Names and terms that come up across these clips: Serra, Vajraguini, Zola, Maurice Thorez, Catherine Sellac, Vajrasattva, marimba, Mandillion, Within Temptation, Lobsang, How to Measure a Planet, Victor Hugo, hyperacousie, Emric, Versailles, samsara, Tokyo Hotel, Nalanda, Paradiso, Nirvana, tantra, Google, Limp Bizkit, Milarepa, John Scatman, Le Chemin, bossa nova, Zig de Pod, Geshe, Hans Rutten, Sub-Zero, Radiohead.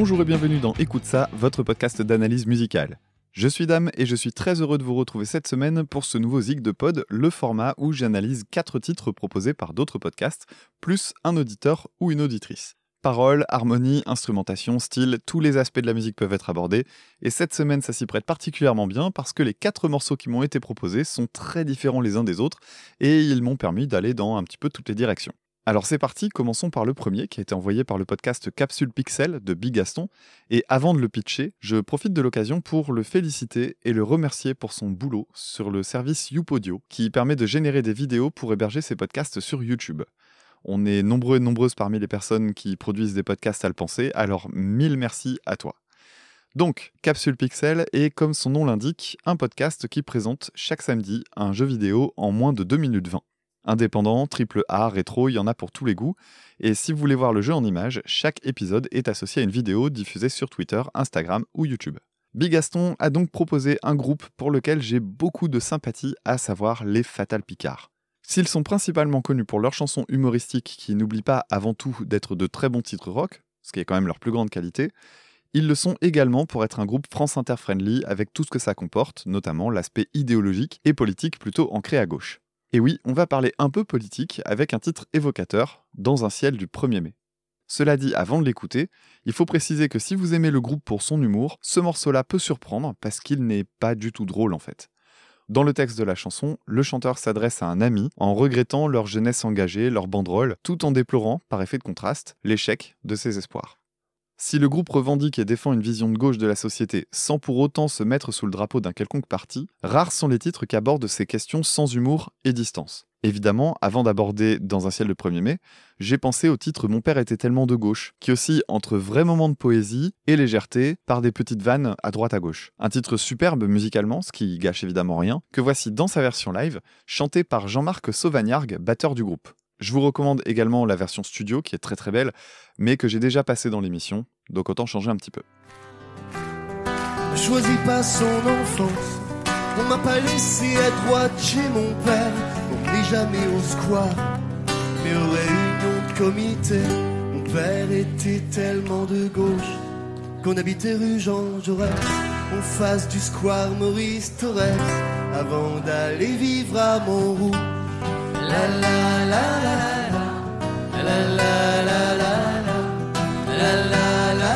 Bonjour et bienvenue dans Écoute ça, votre podcast d'analyse musicale. Je suis Dame et je suis très heureux de vous retrouver cette semaine pour ce nouveau Zig de Pod, le format où j'analyse 4 titres proposés par d'autres podcasts, plus un auditeur ou une auditrice. Paroles, harmonie, instrumentation, style, tous les aspects de la musique peuvent être abordés, et cette semaine ça s'y prête particulièrement bien parce que les 4 morceaux qui m'ont été proposés sont très différents les uns des autres, et ils m'ont permis d'aller dans un petit peu toutes les directions. Alors c'est parti, commençons par le premier qui a été envoyé par le podcast Capsule Pixel de Bigaston, et avant de le pitcher, je profite de l'occasion pour le féliciter et le remercier pour son boulot sur le service YouPodio, qui permet de générer des vidéos pour héberger ses podcasts sur YouTube. On est nombreux et nombreuses parmi les personnes qui produisent des podcasts à le penser, alors mille merci à toi. Donc, Capsule Pixel est, comme son nom l'indique, un podcast qui présente chaque samedi un jeu vidéo en moins de 2 minutes 20. Indépendant, triple A, rétro, il y en a pour tous les goûts. Et si vous voulez voir le jeu en images, chaque épisode est associé à une vidéo diffusée sur Twitter, Instagram ou YouTube. Bigaston a donc proposé un groupe pour lequel j'ai beaucoup de sympathie, à savoir les Fatal Picards. S'ils sont principalement connus pour leurs chansons humoristiques qui n'oublient pas avant tout d'être de très bons titres rock, ce qui est quand même leur plus grande qualité, ils le sont également pour être un groupe France Inter friendly avec tout ce que ça comporte, notamment l'aspect idéologique et politique plutôt ancré à gauche. Et oui, on va parler un peu politique avec un titre évocateur, Dans un ciel du 1er mai. Cela dit, avant de l'écouter, il faut préciser que si vous aimez le groupe pour son humour, ce morceau-là peut surprendre parce qu'il n'est pas du tout drôle en fait. Dans le texte de la chanson, le chanteur s'adresse à un ami en regrettant leur jeunesse engagée, leur banderole, tout en déplorant, par effet de contraste, l'échec de ses espoirs. Si le groupe revendique et défend une vision de gauche de la société sans pour autant se mettre sous le drapeau d'un quelconque parti, rares sont les titres qui abordent ces questions sans humour et distance. Évidemment, avant d'aborder Dans un ciel de 1er mai, j'ai pensé au titre Mon père était tellement de gauche, qui oscille entre vrais moments de poésie et légèreté par des petites vannes à droite à gauche. Un titre superbe musicalement, ce qui gâche évidemment rien, que voici dans sa version live, chantée par Jean-Marc Sauvagnargues, batteur du groupe. Je vous recommande également la version studio, qui est très très belle, mais que j'ai déjà passée dans l'émission, donc autant changer un petit peu. Ne choisis pas son enfance, on m'a pas laissé à droite chez mon père, on n'est jamais au square, mais aux réunions de comité, mon père était tellement de gauche, qu'on habitait rue Jean Jaurès, en face du square Maurice Thorez, avant d'aller vivre à Montrouge. La la la la la la la la la la.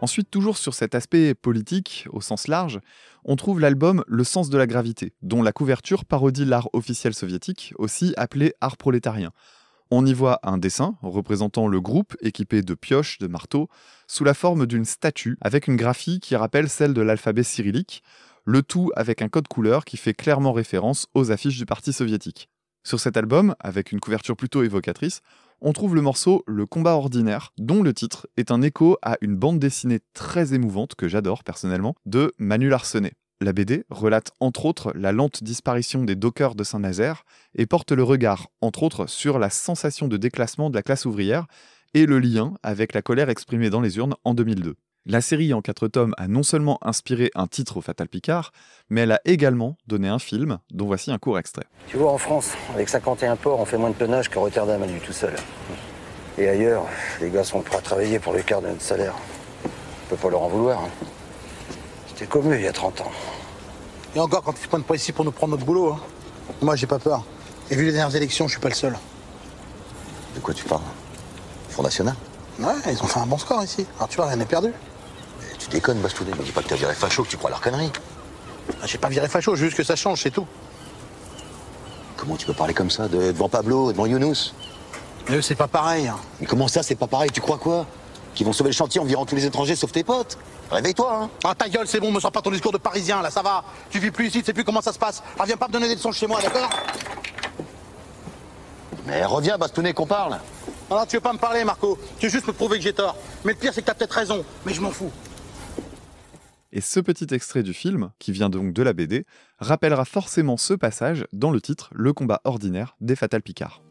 Ensuite, toujours sur cet aspect politique, au sens large, on trouve l'album Le sens de la gravité, dont la couverture parodie l'art officiel soviétique, aussi appelé art prolétarien. On y voit un dessin représentant le groupe équipé de pioches, de marteaux, sous la forme d'une statue, avec une graphie qui rappelle celle de l'alphabet cyrillique, le tout avec un code couleur qui fait clairement référence aux affiches du parti soviétique. Sur cet album, avec une couverture plutôt évocatrice, on trouve le morceau Le combat ordinaire, dont le titre est un écho à une bande dessinée très émouvante que j'adore personnellement, de Manu Larcenet. La BD relate entre autres la lente disparition des dockers de Saint-Nazaire et porte le regard entre autres sur la sensation de déclassement de la classe ouvrière et le lien avec la colère exprimée dans les urnes en 2002. La série en 4 tomes a non seulement inspiré un titre au Fatal Picard, mais elle a également donné un film, dont voici un court extrait. Tu vois, en France, avec 51 ports, on fait moins de tonnage que Rotterdam à lui tout seul. Et ailleurs, les gars sont prêts à travailler pour le quart de notre salaire. On peut pas leur en vouloir. Hein. C'était comme eux il y a 30 ans. Et encore, quand ils pointent pas ici pour nous prendre notre boulot, hein. Moi j'ai pas peur. Et vu les dernières élections, je suis pas le seul. De quoi tu parles? Front National? Ouais, ils ont fait un bon score ici. Alors tu vois, rien n'est perdu. Tu déconnes, Bastounet, me dis pas que t'as viré facho, que tu crois à leur connerie. Ah, j'ai pas viré facho, juste que ça change, c'est tout. Comment tu peux parler comme ça, devant Pablo, devant Younous? Mais eux, c'est pas pareil. Hein. Mais comment ça, c'est pas pareil? Tu crois quoi? Qu'ils vont sauver le chantier en virant tous les étrangers sauf tes potes? Réveille-toi, hein. Ah, ta gueule, c'est bon, me sors pas ton discours de parisien, là, ça va. Tu vis plus ici, tu sais plus comment ça se passe. Ah, viens pas me donner des leçons chez moi, d'accord? Mais reviens, Bastounet, qu'on parle. Non, non, tu veux pas me parler, Marco. Tu veux juste me prouver que j'ai tort. Mais le pire, c'est que t'as peut-être raison, mais je m'en fous. Et ce petit extrait du film, qui vient donc de la BD, rappellera forcément ce passage dans le titre « Le combat ordinaire » des Fatal Picards.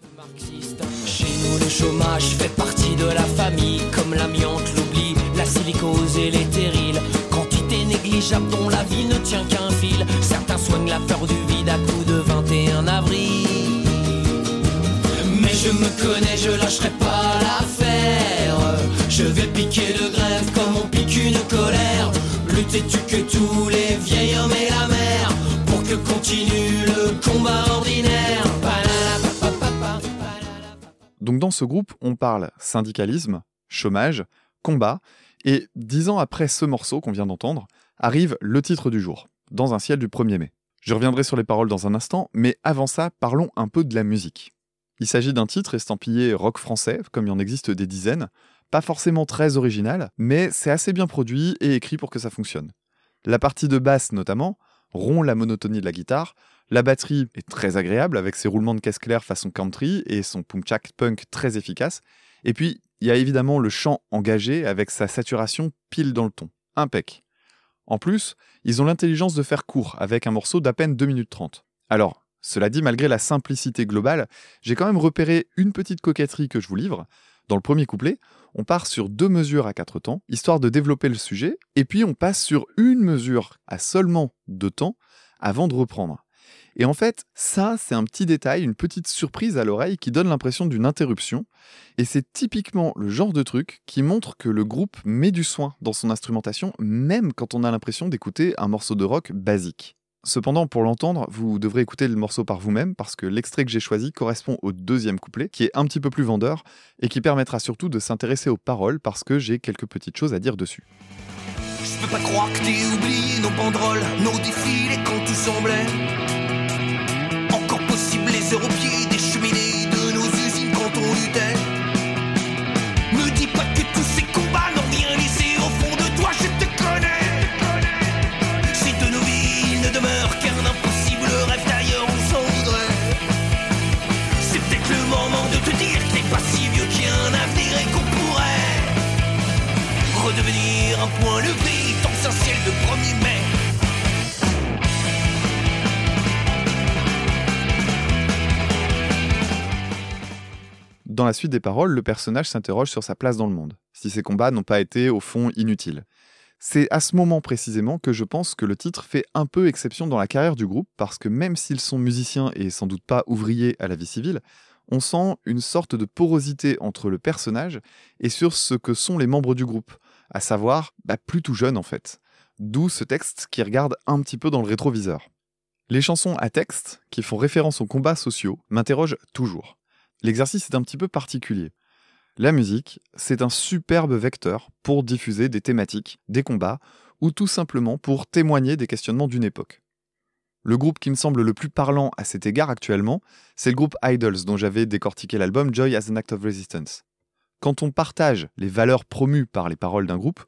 Chez nous, le chômage fait partie de la famille, comme l'amiante, l'oubli, la silicose et les terrils. Quantité négligeable dont la vie ne tient qu'un fil. Certains soignent la peur du vide à coups de 21 avril. Mais je me connais, je lâcherai pas l'affaire. que tous les vieils hommes et la mer, pour que continue le combat ordinaire. Donc dans ce groupe, on parle syndicalisme, chômage, combat, et 10 ans après ce morceau qu'on vient d'entendre, arrive le titre du jour, Dans un ciel du 1er mai. Je reviendrai sur les paroles dans un instant, mais avant ça, parlons un peu de la musique. Il s'agit d'un titre estampillé rock français, comme il en existe des dizaines, pas forcément très original, mais c'est assez bien produit et écrit pour que ça fonctionne. La partie de basse notamment rompt la monotonie de la guitare, la batterie est très agréable avec ses roulements de caisse claire façon country et son pumchak punk très efficace, et puis il y a évidemment le chant engagé avec sa saturation pile dans le ton, impec. En plus, ils ont l'intelligence de faire court avec un morceau d'à peine 2 minutes 30. Alors, cela dit, malgré la simplicité globale, j'ai quand même repéré une petite coquetterie que je vous livre. Dans le premier couplet, on part sur 2 mesures à 4 temps, histoire de développer le sujet, et puis on passe sur 1 mesure à seulement 2 temps avant de reprendre. Et en fait, ça, c'est un petit détail, une petite surprise à l'oreille qui donne l'impression d'une interruption. Et c'est typiquement le genre de truc qui montre que le groupe met du soin dans son instrumentation, même quand on a l'impression d'écouter un morceau de rock basique. Cependant, pour l'entendre, vous devrez écouter le morceau par vous-même, parce que l'extrait que j'ai choisi correspond au deuxième couplet, qui est un petit peu plus vendeur, et qui permettra surtout de s'intéresser aux paroles, parce que j'ai quelques petites choses à dire dessus. Je peux pas croire que t'aies oublié nos banderoles, nos défilés quand tout semblait encore possible, les heures au pied des cheminées de nos usines quand on luttait. Me dis pas que tous ces combats n'ont rien laissé au fond de toi, je te connais. Si de nos vies il ne demeure qu'un impossible rêve, d'ailleurs on s'en voudrait. C'est peut-être le moment de te dire que t'es pas si vieux, qu'il y a un avenir et qu'on pourrait redevenir un point levé dans un ciel de 1er mai. Dans la suite des paroles, le personnage s'interroge sur sa place dans le monde, si ses combats n'ont pas été, au fond, inutiles. C'est à ce moment précisément que je pense que le titre fait un peu exception dans la carrière du groupe, parce que même s'ils sont musiciens et sans doute pas ouvriers à la vie civile, on sent une sorte de porosité entre le personnage et sur ce que sont les membres du groupe, à savoir plus tout jeunes en fait. D'où ce texte qui regarde un petit peu dans le rétroviseur. Les chansons à texte, qui font référence aux combats sociaux, m'interrogent toujours. L'exercice est un petit peu particulier. La musique, c'est un superbe vecteur pour diffuser des thématiques, des combats, ou tout simplement pour témoigner des questionnements d'une époque. Le groupe qui me semble le plus parlant à cet égard actuellement, c'est le groupe Idols, dont j'avais décortiqué l'album Joy as an Act of Resistance. Quand on partage les valeurs promues par les paroles d'un groupe,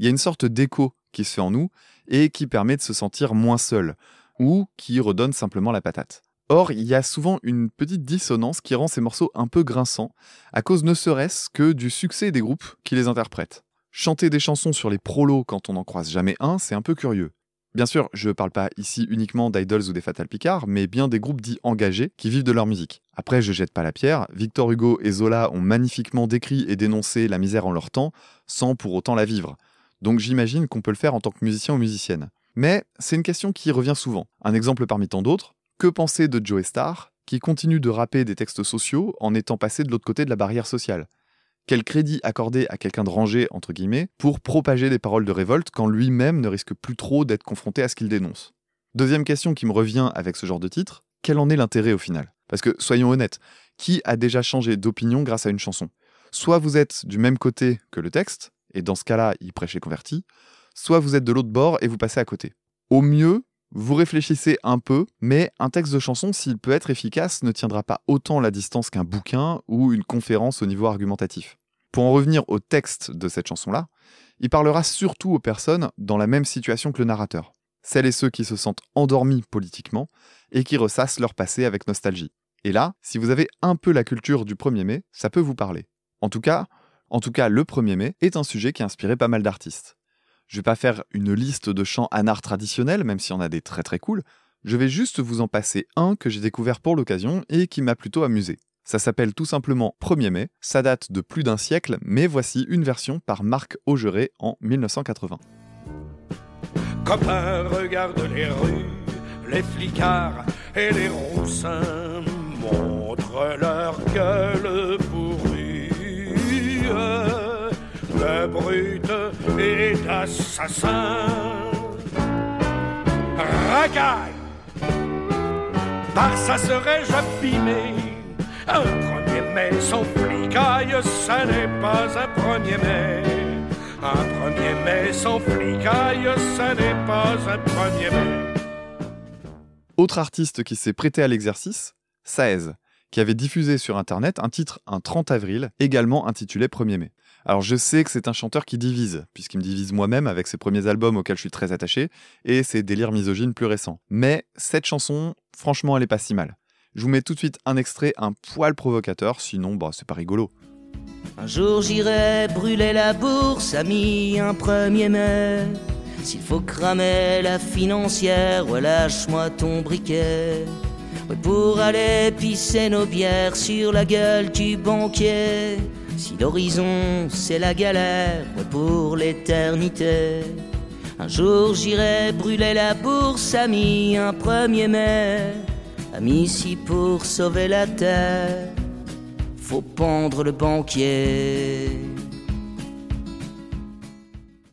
il y a une sorte d'écho qui se fait en nous et qui permet de se sentir moins seul, ou qui redonne simplement la patate. Or, il y a souvent une petite dissonance qui rend ces morceaux un peu grinçants, à cause ne serait-ce que du succès des groupes qui les interprètent. Chanter des chansons sur les prolos quand on n'en croise jamais un, c'est un peu curieux. Bien sûr, je parle pas ici uniquement d'Idols ou des Fatal Picards, mais bien des groupes dits engagés qui vivent de leur musique. Après, je jette pas la pierre, Victor Hugo et Zola ont magnifiquement décrit et dénoncé la misère en leur temps, sans pour autant la vivre. Donc j'imagine qu'on peut le faire en tant que musicien ou musicienne. Mais c'est une question qui revient souvent. Un exemple parmi tant d'autres. Que penser de Joey Starr, qui continue de rapper des textes sociaux en étant passé de l'autre côté de la barrière sociale ? Quel crédit accorder à quelqu'un de rangé, entre guillemets, pour propager des paroles de révolte quand lui-même ne risque plus trop d'être confronté à ce qu'il dénonce ? Deuxième question qui me revient avec ce genre de titre, quel en est l'intérêt au final ? Parce que, soyons honnêtes, qui a déjà changé d'opinion grâce à une chanson ? Soit vous êtes du même côté que le texte, et dans ce cas-là, il prêche et convertit, soit vous êtes de l'autre bord et vous passez à côté. Au mieux, vous réfléchissez un peu, mais un texte de chanson, s'il peut être efficace, ne tiendra pas autant la distance qu'un bouquin ou une conférence au niveau argumentatif. Pour en revenir au texte de cette chanson-là, il parlera surtout aux personnes dans la même situation que le narrateur. Celles et ceux qui se sentent endormis politiquement et qui ressassent leur passé avec nostalgie. Et là, si vous avez un peu la culture du 1er mai, ça peut vous parler. En tout cas, le 1er mai est un sujet qui a inspiré pas mal d'artistes. Je vais pas faire une liste de chants anards traditionnels, même s'il y en a des très très cool. Je vais juste vous en passer un que j'ai découvert pour l'occasion et qui m'a plutôt amusé. Ça s'appelle tout simplement 1er mai, ça date de plus d'un siècle, mais voici une version par Marc Augeret en 1980. Copains, regarde les rues, les flicards et les roussins montrent leur gueule pourrie. Le brute est assassin, racaille. Par ça serais-je abîmé. Un 1er mai sans flicaille, ça n'est pas un 1er mai. Un 1er mai sans flicaille, ça n'est pas un 1er mai. Autre artiste qui s'est prêté à l'exercice, Saez, qui avait diffusé sur internet un titre un 30 avril, également intitulé 1er mai. Alors je sais que c'est un chanteur qui divise, puisqu'il me divise moi-même avec ses premiers albums auxquels je suis très attaché, et ses délires misogynes plus récents. Mais cette chanson, franchement, elle est pas si mal. Je vous mets tout de suite un extrait un poil provocateur, sinon bah c'est pas rigolo. Un jour j'irai brûler la bourse, ami, un 1er mai. S'il faut cramer la financière, ouais, lâche-moi ton briquet. Ouais, pour aller pisser nos bières sur la gueule du banquier. Si l'horizon c'est la galère, ouais, pour l'éternité. Un jour j'irai brûler la bourse, ami, un 1er mai. Ami, si pour sauver la terre, faut pendre le banquier.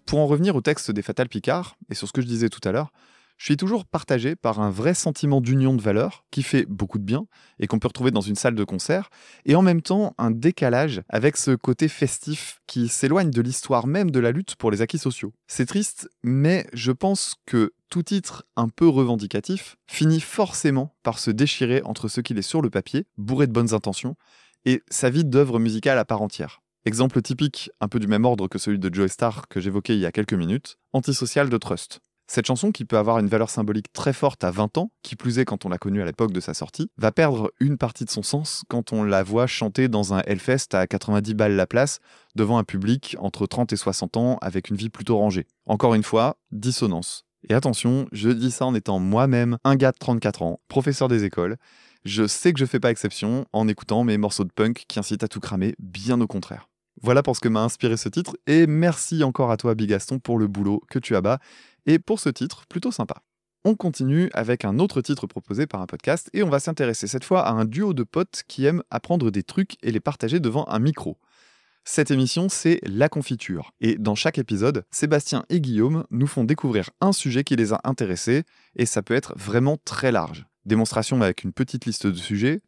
Pour en revenir au texte des Fatal Picards, et sur ce que je disais tout à l'heure, je suis toujours partagé par un vrai sentiment d'union de valeurs qui fait beaucoup de bien et qu'on peut retrouver dans une salle de concert, et en même temps un décalage avec ce côté festif qui s'éloigne de l'histoire même de la lutte pour les acquis sociaux. C'est triste, mais je pense que tout titre un peu revendicatif finit forcément par se déchirer entre ce qu'il est sur le papier, bourré de bonnes intentions, et sa vie d'œuvre musicale à part entière. Exemple typique, un peu du même ordre que celui de Joey Starr que j'évoquais il y a quelques minutes, Antisocial de Trust. Cette chanson, qui peut avoir une valeur symbolique très forte à 20 ans, qui plus est quand on l'a connue à l'époque de sa sortie, va perdre une partie de son sens quand on la voit chanter dans un Hellfest à 90 balles la place, devant un public entre 30 et 60 ans avec une vie plutôt rangée. Encore une fois, dissonance. Et attention, je dis ça en étant moi-même un gars de 34 ans, professeur des écoles. Je sais que je fais pas exception en écoutant mes morceaux de punk qui incitent à tout cramer, bien au contraire. Voilà pour ce que m'a inspiré ce titre, et merci encore à toi Bigaston pour le boulot que tu abats, et pour ce titre plutôt sympa. On continue avec un autre titre proposé par un podcast, et on va s'intéresser cette fois à un duo de potes qui aiment apprendre des trucs et les partager devant un micro. Cette émission, c'est La Confiture, et dans chaque épisode, Sébastien et Guillaume nous font découvrir un sujet qui les a intéressés, et ça peut être vraiment très large. Démonstration avec une petite liste de sujets,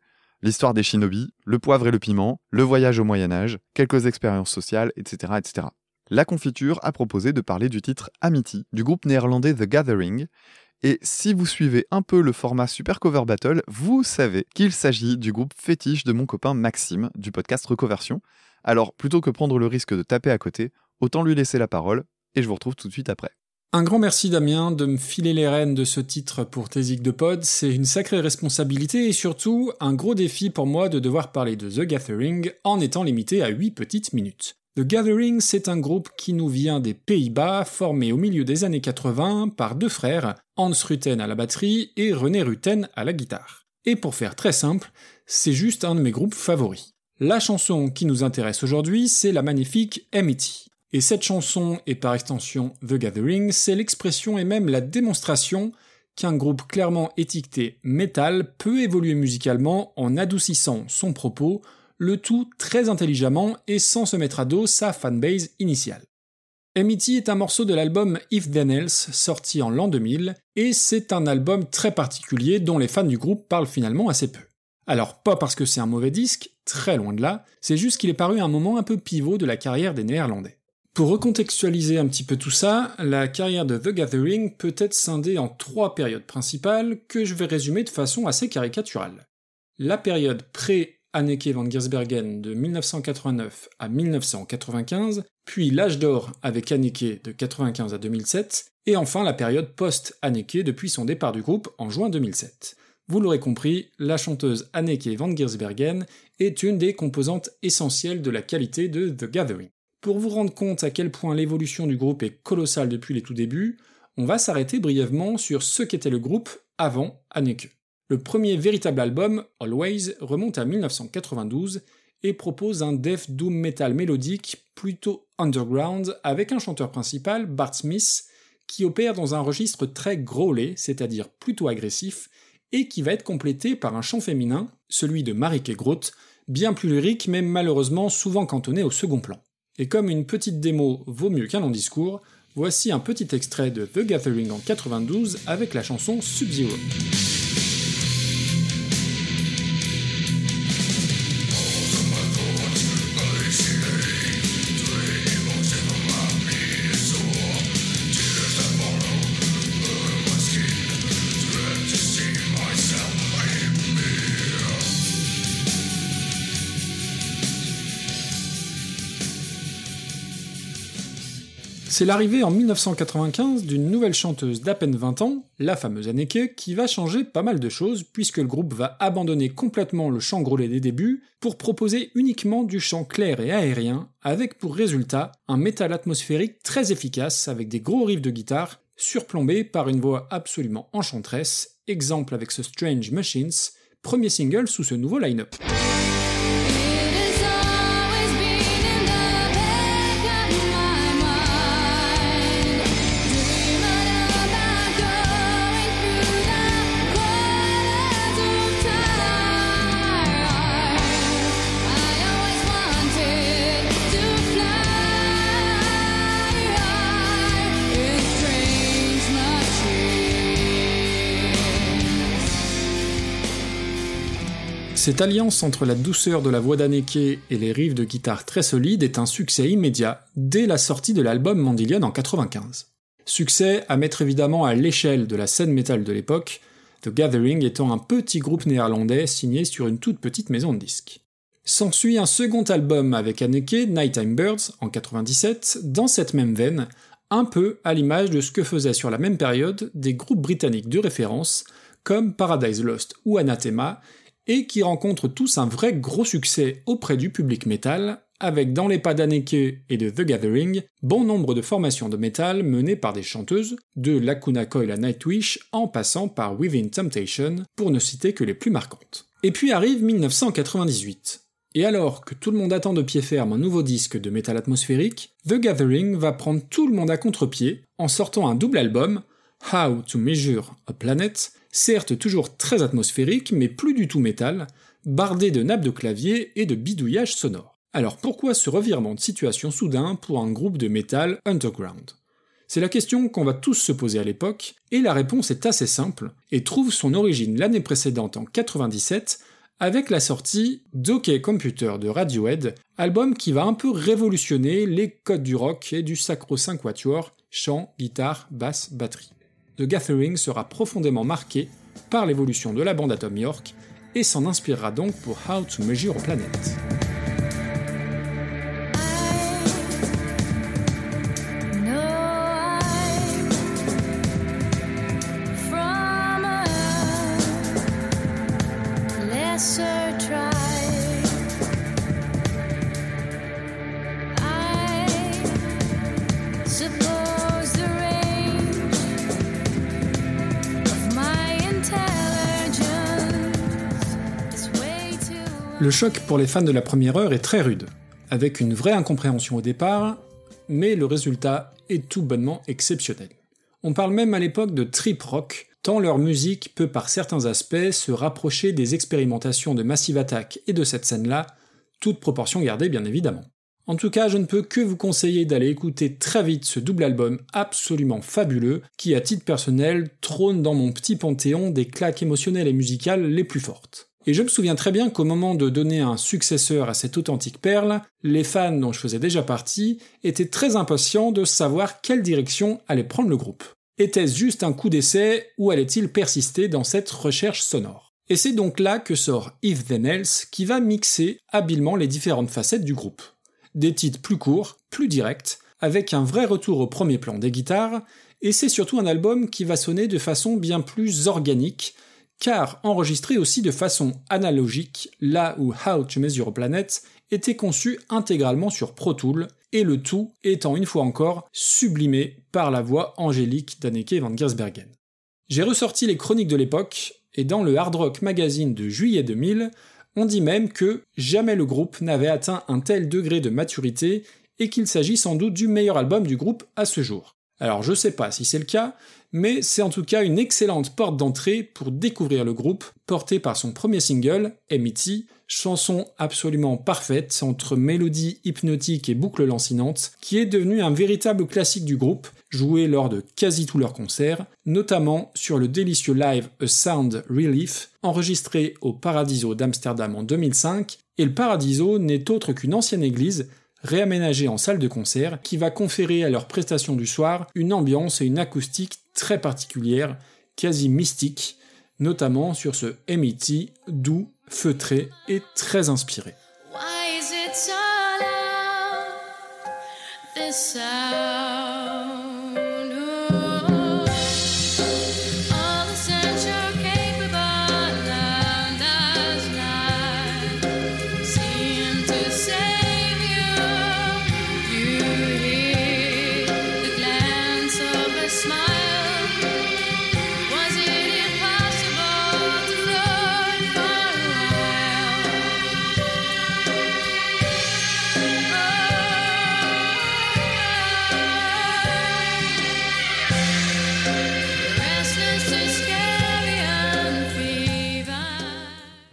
l'histoire des shinobi, le poivre et le piment, le voyage au Moyen-Âge, quelques expériences sociales, etc., etc. La Confiture a proposé de parler du titre Amity, du groupe néerlandais The Gathering, et si vous suivez un peu le format Super Cover Battle, vous savez qu'il s'agit du groupe fétiche de mon copain Maxime, du podcast Recoversion. Alors, plutôt que prendre le risque de taper à côté, autant lui laisser la parole, et je vous retrouve tout de suite après. Un grand merci Damien de me filer les rênes de ce titre pour tes zics de pod, c'est une sacrée responsabilité et surtout un gros défi pour moi de devoir parler de The Gathering en étant limité à 8 petites minutes. The Gathering, c'est un groupe qui nous vient des Pays-Bas, formé au milieu des années 80 par deux frères, Hans Rutten à la batterie et René Rutten à la guitare. Et pour faire très simple, c'est juste un de mes groupes favoris. La chanson qui nous intéresse aujourd'hui, c'est la magnifique Amity. Et cette chanson, et par extension The Gathering, c'est l'expression et même la démonstration qu'un groupe clairement étiqueté metal peut évoluer musicalement en adoucissant son propos, le tout très intelligemment et sans se mettre à dos sa fanbase initiale. Amity est un morceau de l'album If Then Else, sorti en l'an 2000, et c'est un album très particulier dont les fans du groupe parlent finalement assez peu. Alors pas parce que c'est un mauvais disque, très loin de là, c'est juste qu'il est paru un moment un peu pivot de la carrière des Néerlandais. Pour recontextualiser un petit peu tout ça, la carrière de The Gathering peut être scindée en trois périodes principales que je vais résumer de façon assez caricaturale. La période pré-Anneke van Giersbergen de 1989 à 1995, puis l'âge d'or avec Anneke de 1995 à 2007, et enfin la période post-Anneke depuis son départ du groupe en juin 2007. Vous l'aurez compris, la chanteuse Anneke van Giersbergen est une des composantes essentielles de la qualité de The Gathering. Pour vous rendre compte à quel point l'évolution du groupe est colossale depuis les tout débuts, on va s'arrêter brièvement sur ce qu'était le groupe avant Anneke. Le premier véritable album, Always, remonte à 1992 et propose un death doom metal mélodique plutôt underground avec un chanteur principal, Bart Smith, qui opère dans un registre très growlé, c'est-à-dire plutôt agressif, et qui va être complété par un chant féminin, celui de Marieke Groot, bien plus lyrique mais malheureusement souvent cantonné au second plan. Et comme une petite démo vaut mieux qu'un long discours, Voici un petit extrait de The Gathering en 92 avec la chanson Sub-Zero. C'est l'arrivée en 1995 d'une nouvelle chanteuse d'à peine 20 ans, la fameuse Anneke, qui va changer pas mal de choses puisque le groupe va abandonner complètement le chant grolé des débuts pour proposer uniquement du chant clair et aérien, avec pour résultat un métal atmosphérique très efficace avec des gros riffs de guitare surplombés par une voix absolument enchanteresse, exemple avec ce Strange Machines, premier single sous ce nouveau line-up. Cette alliance entre la douceur de la voix d'Anneke et les riffs de guitare très solides est un succès immédiat dès la sortie de l'album Mandillion en 95. Succès à mettre évidemment à l'échelle de la scène métal de l'époque, The Gathering étant un petit groupe néerlandais signé sur une toute petite maison de disques. S'ensuit un second album avec Anneke, Nighttime Birds, en 97, dans cette même veine, un peu à l'image de ce que faisaient sur la même période des groupes britanniques de référence comme Paradise Lost ou Anathema, et qui rencontrent tous un vrai gros succès auprès du public métal, avec dans les pas d'Anneke et de The Gathering, bon nombre de formations de métal menées par des chanteuses, de Lacuna Coil à Nightwish en passant par Within Temptation, pour ne citer que les plus marquantes. Et puis arrive 1998. Et alors que tout le monde attend de pied ferme un nouveau disque de métal atmosphérique, The Gathering va prendre tout le monde à contre-pied en sortant un double album, How to Measure a Planet, certes toujours très atmosphérique, mais plus du tout métal, bardé de nappes de clavier et de bidouillage sonore. Alors pourquoi ce revirement de situation soudain pour un groupe de métal underground ? C'est la question qu'on va tous se poser à l'époque, et la réponse est assez simple, et trouve son origine l'année précédente en 97, avec la sortie d'Ok Computer de Radiohead, album qui va un peu révolutionner les codes du rock et du sacro-saint quatuor, chant, guitare, basse, batterie. The Gathering sera profondément marqué par l'évolution de la bande à Tom York et s'en inspirera donc pour How to Measure a Planet. Le choc pour les fans de la première heure est très rude, avec une vraie incompréhension au départ, mais le résultat est tout bonnement exceptionnel. On parle même à l'époque de trip rock, tant leur musique peut par certains aspects se rapprocher des expérimentations de Massive Attack et de cette scène-là, toute proportion gardée bien évidemment. En tout cas, je ne peux que vous conseiller d'aller écouter très vite ce double album absolument fabuleux, qui à titre personnel trône dans mon petit panthéon des claques émotionnelles et musicales les plus fortes. Et je me souviens très bien qu'au moment de donner un successeur à cette authentique perle, les fans dont je faisais déjà partie étaient très impatients de savoir quelle direction allait prendre le groupe. Était-ce juste un coup d'essai ou allait-il persister dans cette recherche sonore ? Et c'est donc là que sort If Then Else qui va mixer habilement les différentes facettes du groupe. Des titres plus courts, plus directs, avec un vrai retour au premier plan des guitares, et c'est surtout un album qui va sonner de façon bien plus organique, car enregistré aussi de façon analogique, là où How to Measure a Planet était conçu intégralement sur Pro Tool, et le tout étant une fois encore sublimé par la voix angélique d'Anneke van Giersbergen. J'ai ressorti les chroniques de l'époque, et dans le Hard Rock Magazine de juillet 2000, on dit même que jamais le groupe n'avait atteint un tel degré de maturité, et qu'il s'agit sans doute du meilleur album du groupe à ce jour. Alors je sais pas si c'est le cas, mais c'est en tout cas une excellente porte d'entrée pour découvrir le groupe, porté par son premier single, Amity, chanson absolument parfaite entre mélodie hypnotique et boucle lancinante, qui est devenue un véritable classique du groupe, joué lors de quasi tous leurs concerts, notamment sur le délicieux live A Sound Relief, enregistré au Paradiso d'Amsterdam en 2005, et le Paradiso n'est autre qu'une ancienne église, réaménagée en salle de concert, qui va conférer à leurs prestations du soir une ambiance et une acoustique très particulière, quasi mystique, notamment sur ce M.E.T. doux, feutré et très inspiré.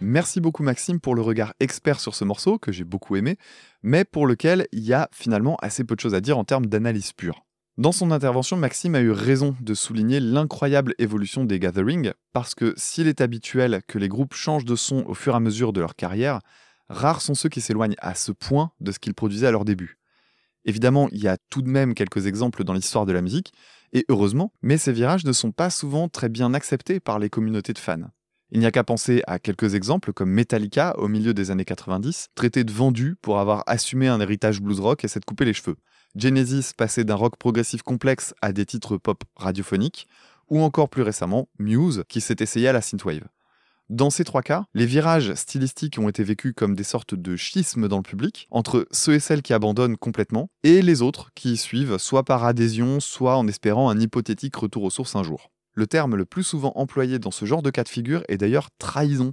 Merci beaucoup Maxime pour le regard expert sur ce morceau que j'ai beaucoup aimé, mais pour lequel il y a finalement assez peu de choses à dire en termes d'analyse pure. Dans son intervention, Maxime a eu raison de souligner l'incroyable évolution des Gathering, parce que s'il est habituel que les groupes changent de son au fur et à mesure de leur carrière, rares sont ceux qui s'éloignent à ce point de ce qu'ils produisaient à leur début. Évidemment, il y a tout de même quelques exemples dans l'histoire de la musique, et heureusement, mais ces virages ne sont pas souvent très bien acceptés par les communautés de fans. Il n'y a qu'à penser à quelques exemples comme Metallica au milieu des années 90, traité de vendu pour avoir assumé un héritage blues rock et s'être coupé les cheveux. Genesis passait d'un rock progressif complexe à des titres pop radiophoniques, ou encore plus récemment Muse qui s'est essayé à la synthwave. Dans ces trois cas, les virages stylistiques ont été vécus comme des sortes de schismes dans le public, entre ceux et celles qui abandonnent complètement, et les autres qui suivent soit par adhésion, soit en espérant un hypothétique retour aux sources un jour. Le terme le plus souvent employé dans ce genre de cas de figure est d'ailleurs trahison,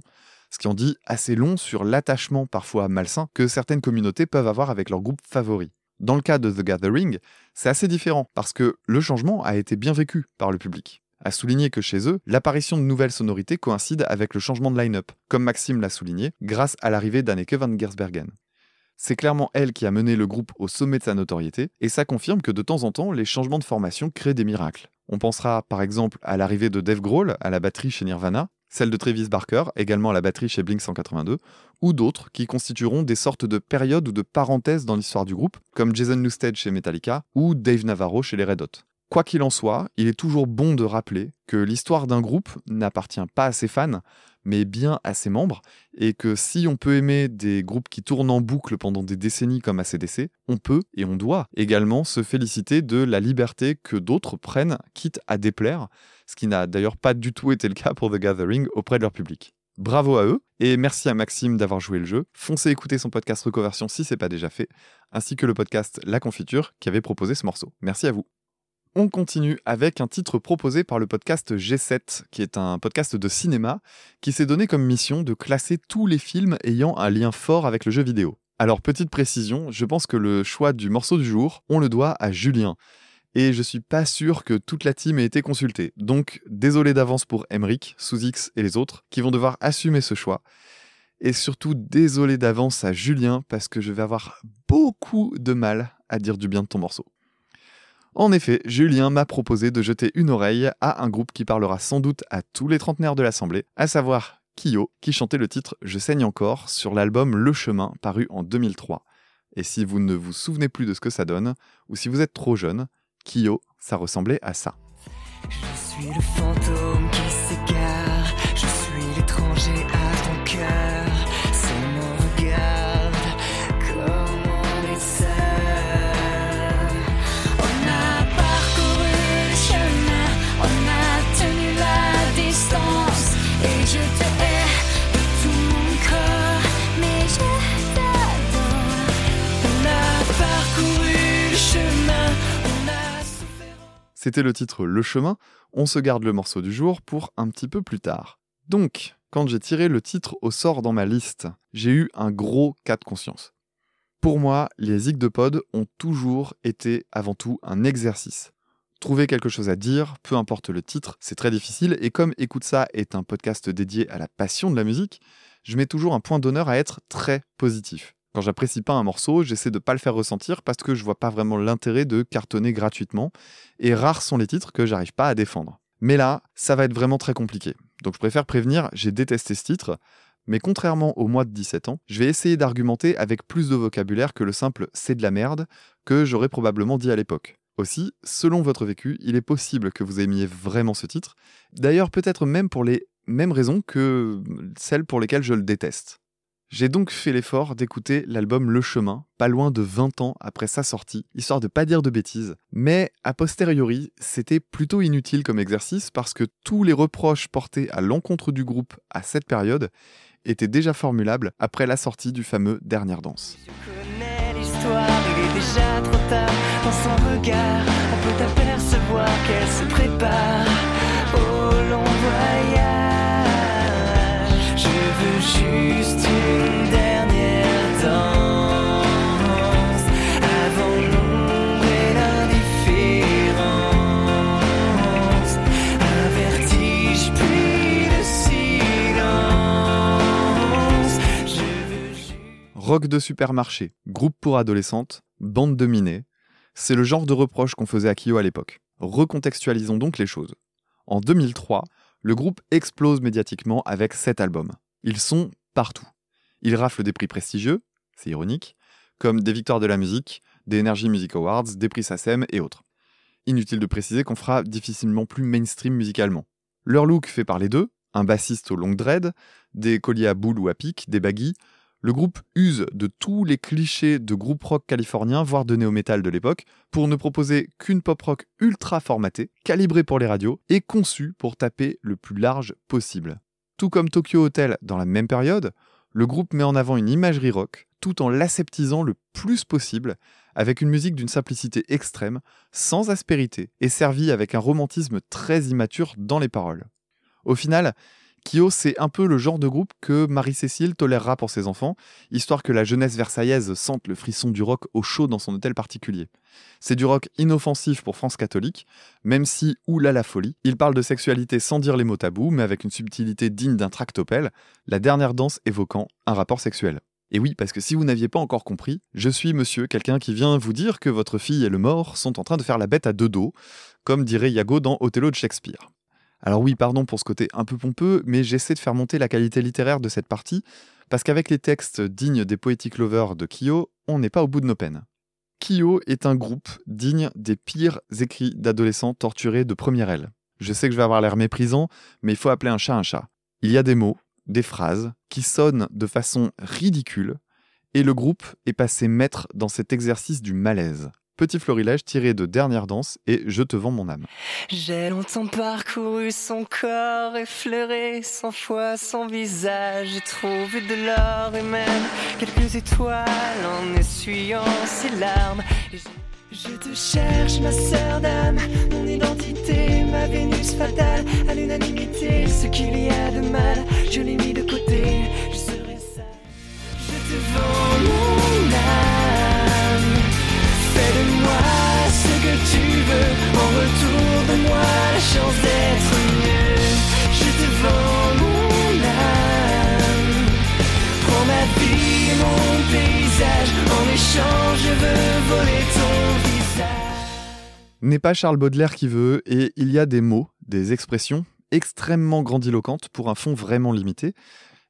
ce qui en dit assez long sur l'attachement parfois malsain que certaines communautés peuvent avoir avec leur groupe favori. Dans le cas de The Gathering, c'est assez différent parce que le changement a été bien vécu par le public. À souligner que chez eux, l'apparition de nouvelles sonorités coïncide avec le changement de line-up, comme Maxime l'a souligné, grâce à l'arrivée d'Anneke van Giersbergen. C'est clairement elle qui a mené le groupe au sommet de sa notoriété, et ça confirme que de temps en temps, les changements de formation créent des miracles. On pensera par exemple à l'arrivée de Dave Grohl à la batterie chez Nirvana, celle de Travis Barker, également à la batterie chez Blink 182, ou d'autres qui constitueront des sortes de périodes ou de parenthèses dans l'histoire du groupe, comme Jason Newsted chez Metallica ou Dave Navarro chez les Red Hot. Quoi qu'il en soit, il est toujours bon de rappeler que l'histoire d'un groupe n'appartient pas à ses fans, mais bien à ses membres, et que si on peut aimer des groupes qui tournent en boucle pendant des décennies comme ACDC, on peut et on doit également se féliciter de la liberté que d'autres prennent, quitte à déplaire, ce qui n'a d'ailleurs pas du tout été le cas pour The Gathering auprès de leur public. Bravo à eux, et merci à Maxime d'avoir joué le jeu. Foncez écouter son podcast Recoversion si c'est pas déjà fait, ainsi que le podcast La Confiture qui avait proposé ce morceau. Merci à vous. On continue avec un titre proposé par le podcast G7, qui est un podcast de cinéma, qui s'est donné comme mission de classer tous les films ayant un lien fort avec le jeu vidéo. Alors, petite précision, je pense que le choix du morceau du jour, on le doit à Julien. Et je suis pas sûr que toute la team ait été consultée. Donc, désolé d'avance pour Emric, Sous-X et les autres, qui vont devoir assumer ce choix. Et surtout, désolé d'avance à Julien, parce que je vais avoir beaucoup de mal à dire du bien de ton morceau. En effet, Julien m'a proposé de jeter une oreille à un groupe qui parlera sans doute à tous les trentenaires de l'Assemblée, à savoir Kyo, qui chantait le titre « Je saigne encore » sur l'album Le Chemin, paru en 2003. Et si vous ne vous souvenez plus de ce que ça donne, ou si vous êtes trop jeune, Kyo, ça ressemblait à ça. Je suis le fantôme qui s'égare, je suis l'étranger à ton cœur. C'était le titre Le Chemin, on se garde le morceau du jour pour un petit peu plus tard. Donc, quand j'ai tiré le titre au sort dans ma liste, j'ai eu un gros cas de conscience. Pour moi, les Zig de Pod ont toujours été avant tout un exercice. Trouver quelque chose à dire, peu importe le titre, c'est très difficile. Et comme Écoute ça est un podcast dédié à la passion de la musique, je mets toujours un point d'honneur à être très positif. Quand j'apprécie pas un morceau, j'essaie de pas le faire ressentir parce que je vois pas vraiment l'intérêt de cartonner gratuitement. Et rares sont les titres que j'arrive pas à défendre. Mais là, ça va être vraiment très compliqué. Donc je préfère prévenir, j'ai détesté ce titre. Mais contrairement au moi de 17 ans, je vais essayer d'argumenter avec plus de vocabulaire que le simple « c'est de la merde » que j'aurais probablement dit à l'époque. Aussi, selon votre vécu, il est possible que vous aimiez vraiment ce titre, d'ailleurs peut-être même pour les mêmes raisons que celles pour lesquelles je le déteste. J'ai donc fait l'effort d'écouter l'album Le Chemin, pas loin de 20 ans après sa sortie, histoire de pas dire de bêtises, mais a posteriori, c'était plutôt inutile comme exercice parce que tous les reproches portés à l'encontre du groupe à cette période étaient déjà formulables après la sortie du fameux Dernière Danse. Déjà trop tard, dans son regard, on peut apercevoir qu'elle se prépare au long voyage. Je veux juste une dernière danse avant l'ombre et l'indifférence, un vertige puis le silence. Je veux juste... Rock de supermarché, groupe pour adolescentes, bande dominée, c'est le genre de reproche qu'on faisait à Kyo à l'époque. Recontextualisons donc les choses. En 2003, le groupe explose médiatiquement avec 7 albums. Ils sont partout. Ils raflent des prix prestigieux, c'est ironique, comme des victoires de la musique, des Energy Music Awards, des prix SACEM et autres. Inutile de préciser qu'on fera difficilement plus mainstream musicalement. Leur look fait parler d'eux, un bassiste aux longues dreads, des colliers à boules ou à pic, des baggies. Le groupe use de tous les clichés de groupe rock californien, voire de néo-metal de l'époque, pour ne proposer qu'une pop-rock ultra formatée, calibrée pour les radios et conçue pour taper le plus large possible. Tout comme Tokyo Hotel dans la même période, le groupe met en avant une imagerie rock, tout en l'aseptisant le plus possible, avec une musique d'une simplicité extrême, sans aspérité, et servie avec un romantisme très immature dans les paroles. Au final, Kyo, c'est un peu le genre de groupe que Marie-Cécile tolérera pour ses enfants, histoire que la jeunesse versaillaise sente le frisson du rock au chaud dans son hôtel particulier. C'est du rock inoffensif pour France catholique, même si, oula la folie, il parle de sexualité sans dire les mots tabous, mais avec une subtilité digne d'un tractopelle, la dernière danse évoquant un rapport sexuel. Et oui, parce que si vous n'aviez pas encore compris, je suis monsieur, quelqu'un qui vient vous dire que votre fille et le mort sont en train de faire la bête à deux dos, comme dirait Iago dans Othello de Shakespeare. Alors oui, pardon pour ce côté un peu pompeux, mais j'essaie de faire monter la qualité littéraire de cette partie, parce qu'avec les textes dignes des Poetic Lovers de Kyo, on n'est pas au bout de nos peines. Kyo est un groupe digne des pires écrits d'adolescents torturés de première aile. Je sais que je vais avoir l'air méprisant, mais il faut appeler un chat un chat. Il y a des mots, des phrases, qui sonnent de façon ridicule, et le groupe est passé maître dans cet exercice du malaise. Petit florilège tiré de Dernière Danse et Je te vends mon âme. J'ai longtemps parcouru son corps, effleuré 100 fois son visage. J'ai trouvé de l'or et même quelques étoiles en essuyant ses larmes. Je te cherche, ma sœur d'âme, mon identité, ma Vénus fatale. À l'unanimité, ce qu'il y a de mal, je l'ai mis de côté, je serai sale. Je te vends mon âme. Fais-moi ce que tu veux, en retour donne-moi la chance d'être mieux. Je te vends mon âme, prends ma vie et mon paysage, en échange je veux voler ton visage. N'est pas Charles Baudelaire qui veut, et il y a des mots, des expressions extrêmement grandiloquentes pour un fond vraiment limité.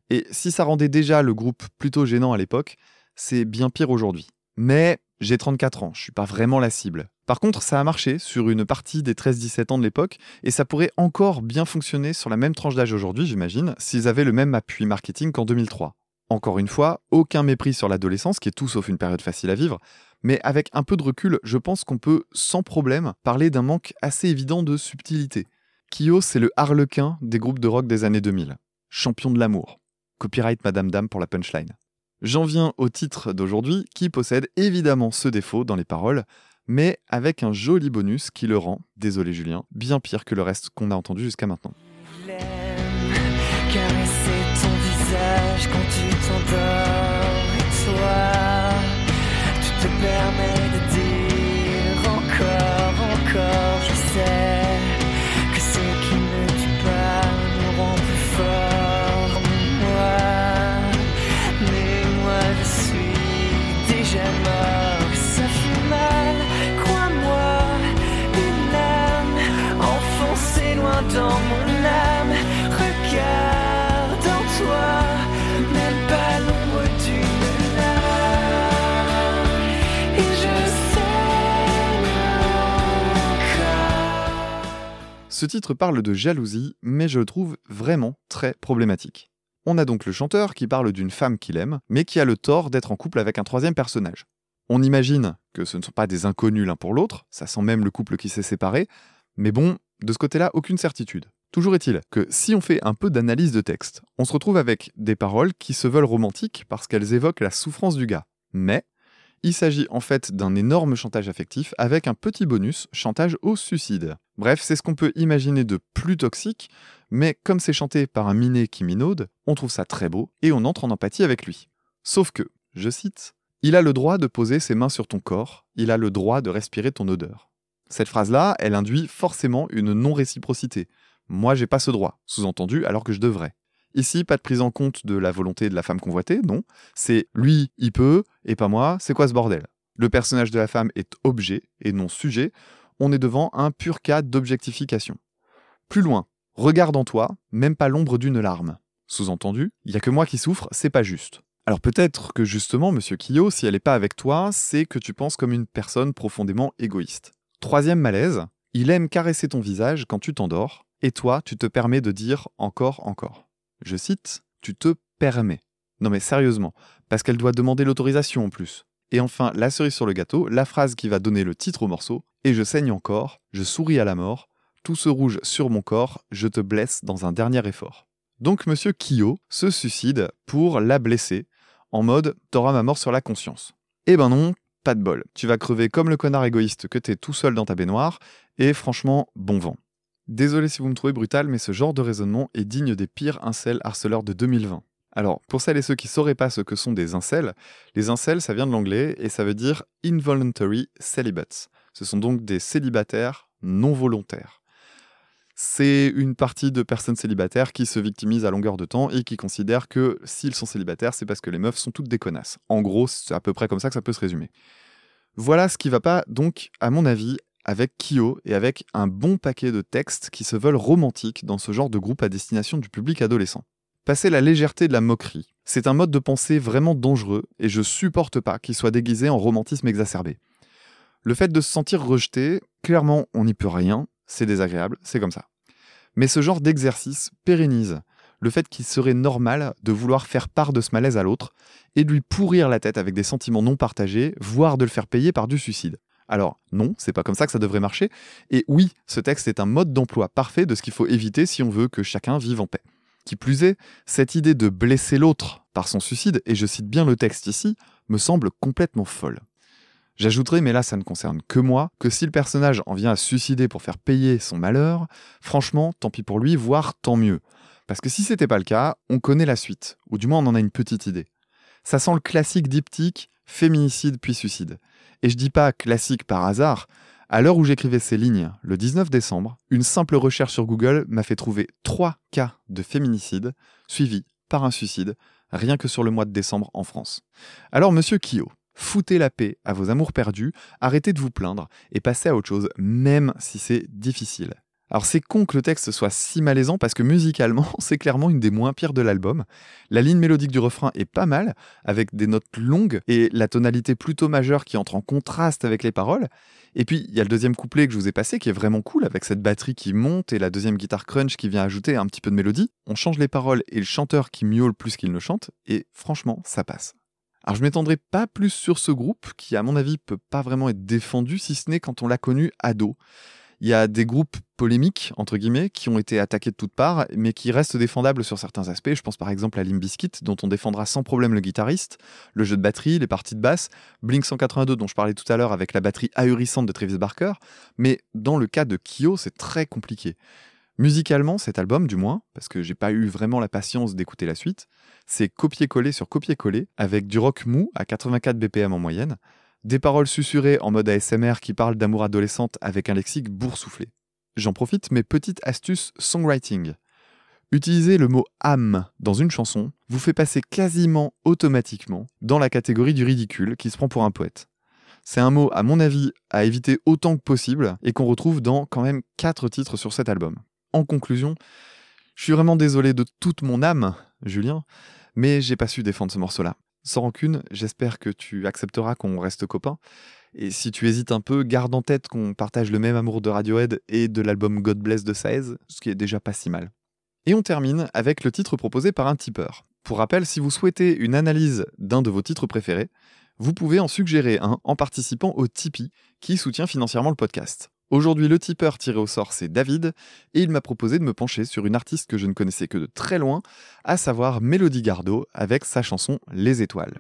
Et si ça rendait déjà le groupe plutôt gênant à l'époque, c'est bien pire aujourd'hui. Mais j'ai 34 ans, je suis pas vraiment la cible. Par contre, ça a marché sur une partie des 13-17 ans de l'époque, et ça pourrait encore bien fonctionner sur la même tranche d'âge aujourd'hui, j'imagine, s'ils avaient le même appui marketing qu'en 2003. Encore une fois, aucun mépris sur l'adolescence, qui est tout sauf une période facile à vivre, mais avec un peu de recul, je pense qu'on peut sans problème parler d'un manque assez évident de subtilité. Kyo, c'est le harlequin des groupes de rock des années 2000. Champion de l'amour. Copyright Madame Dame pour la punchline. J'en viens au titre d'aujourd'hui, qui possède évidemment ce défaut dans les paroles, mais avec un joli bonus qui le rend, désolé Julien, bien pire que le reste qu'on a entendu jusqu'à maintenant. L'aime, caresser ton visage quand tu t'endors, et toi, tu te permets de dire encore, encore, je sais. Ce titre parle de jalousie, mais je le trouve vraiment très problématique. On a donc le chanteur qui parle d'une femme qu'il aime, mais qui a le tort d'être en couple avec un troisième personnage. On imagine que ce ne sont pas des inconnus l'un pour l'autre, ça sent même le couple qui s'est séparé, mais bon, de ce côté-là, aucune certitude. Toujours est-il que si on fait un peu d'analyse de texte, on se retrouve avec des paroles qui se veulent romantiques parce qu'elles évoquent la souffrance du gars. Mais il s'agit en fait d'un énorme chantage affectif avec un petit bonus, chantage au suicide. Bref, c'est ce qu'on peut imaginer de plus toxique, mais comme c'est chanté par un minet qui minaude, on trouve ça très beau et on entre en empathie avec lui. Sauf que, je cite, « Il a le droit de poser ses mains sur ton corps, il a le droit de respirer ton odeur. » Cette phrase-là, elle induit forcément une non-réciprocité. Moi, j'ai pas ce droit, sous-entendu, alors que je devrais. Ici, pas de prise en compte de la volonté de la femme convoitée, non. C'est lui, il peut, et pas moi, c'est quoi ce bordel ? Le personnage de la femme est objet, et non sujet. On est devant un pur cas d'objectification. Plus loin, regarde en toi, même pas l'ombre d'une larme. Sous-entendu, il y a que moi qui souffre, c'est pas juste. Alors peut-être que justement, monsieur Kyo, si elle est pas avec toi, c'est que tu penses comme une personne profondément égoïste. Troisième malaise, il aime caresser ton visage quand tu t'endors. Et toi, tu te permets de dire encore. Je cite, tu te permets. Non mais sérieusement, parce qu'elle doit demander l'autorisation en plus. Et enfin, la cerise sur le gâteau, la phrase qui va donner le titre au morceau, et je saigne encore, je souris à la mort, tout ce rouge sur mon corps, je te blesse dans un dernier effort. Donc monsieur Kyo se suicide pour la blesser, en mode, t'auras ma mort sur la conscience. Eh ben non, pas de bol, tu vas crever comme le connard égoïste que t'es tout seul dans ta baignoire, et franchement, bon vent. Désolé si vous me trouvez brutal, mais ce genre de raisonnement est digne des pires incels harceleurs de 2020. Alors, pour celles et ceux qui sauraient pas ce que sont des incels, les incels, ça vient de l'anglais et ça veut dire « involuntary celibates ». Ce sont donc des célibataires non volontaires. C'est une partie de personnes célibataires qui se victimisent à longueur de temps et qui considèrent que s'ils sont célibataires, c'est parce que les meufs sont toutes des connasses. En gros, c'est à peu près comme ça que ça peut se résumer. Voilà ce qui va pas, donc, à mon avis, avec Kyo et avec un bon paquet de textes qui se veulent romantiques dans ce genre de groupe à destination du public adolescent. Passer la légèreté de la moquerie, c'est un mode de pensée vraiment dangereux et je supporte pas qu'il soit déguisé en romantisme exacerbé. Le fait de se sentir rejeté, clairement on n'y peut rien, c'est désagréable, c'est comme ça. Mais ce genre d'exercice pérennise le fait qu'il serait normal de vouloir faire part de ce malaise à l'autre et de lui pourrir la tête avec des sentiments non partagés, voire de le faire payer par du suicide. Alors non, c'est pas comme ça que ça devrait marcher, et oui, ce texte est un mode d'emploi parfait de ce qu'il faut éviter si on veut que chacun vive en paix. Qui plus est, cette idée de blesser l'autre par son suicide, et je cite bien le texte ici, me semble complètement folle. J'ajouterai, mais là ça ne concerne que moi, que si le personnage en vient à se suicider pour faire payer son malheur, franchement, tant pis pour lui, voire tant mieux. Parce que si c'était pas le cas, on connaît la suite, ou du moins on en a une petite idée. Ça sent le classique diptyque, féminicide puis suicide. Et je dis pas classique par hasard, à l'heure où j'écrivais ces lignes, le 19 décembre, une simple recherche sur Google m'a fait trouver 3 cas de féminicide suivis par un suicide, rien que sur le mois de décembre en France. Alors monsieur Kyo, foutez la paix à vos amours perdus, arrêtez de vous plaindre et passez à autre chose, même si c'est difficile. Alors c'est con que le texte soit si malaisant parce que musicalement, c'est clairement une des moins pires de l'album. La ligne mélodique du refrain est pas mal, avec des notes longues et la tonalité plutôt majeure qui entre en contraste avec les paroles. Et puis il y a le deuxième couplet que je vous ai passé qui est vraiment cool, avec cette batterie qui monte et la deuxième guitare crunch qui vient ajouter un petit peu de mélodie. On change les paroles et le chanteur qui miaule plus qu'il ne chante, et franchement, ça passe. Alors je m'étendrai pas plus sur ce groupe, qui à mon avis peut pas vraiment être défendu, si ce n'est quand on l'a connu ado. Il y a des groupes polémiques, entre guillemets, qui ont été attaqués de toutes parts, mais qui restent défendables sur certains aspects. Je pense par exemple à Limp Bizkit, dont on défendra sans problème le guitariste, le jeu de batterie, les parties de basse, Blink 182 dont je parlais tout à l'heure avec la batterie ahurissante de Travis Barker, mais dans le cas de Kyo, c'est très compliqué. Musicalement, cet album, du moins, parce que j'ai pas eu vraiment la patience d'écouter la suite, c'est copier-coller sur copier-coller, avec du rock mou à 84 BPM en moyenne, des paroles susurrées en mode ASMR qui parlent d'amour adolescente avec un lexique boursouflé. J'en profite, mes petites astuces songwriting. Utiliser le mot « âme » dans une chanson vous fait passer quasiment automatiquement dans la catégorie du ridicule qui se prend pour un poète. C'est un mot, à mon avis, à éviter autant que possible et qu'on retrouve dans quand même 4 titres sur cet album. En conclusion, je suis vraiment désolé de toute mon âme, Julien, mais j'ai pas su défendre ce morceau-là. Sans rancune, j'espère que tu accepteras qu'on reste copains Et si tu hésites un peu, garde en tête qu'on partage le même amour de Radiohead et de l'album God Bless de Saez, ce qui est déjà pas si mal. Et on termine avec le titre proposé par un tipeur. Pour rappel, si vous souhaitez une analyse d'un de vos titres préférés, vous pouvez en suggérer un en participant au Tipeee, qui soutient financièrement le podcast. Aujourd'hui, le tipeur tiré au sort, c'est David, et il m'a proposé de me pencher sur une artiste que je ne connaissais que de très loin, à savoir Mélodie Gardot, avec sa chanson « Les étoiles ».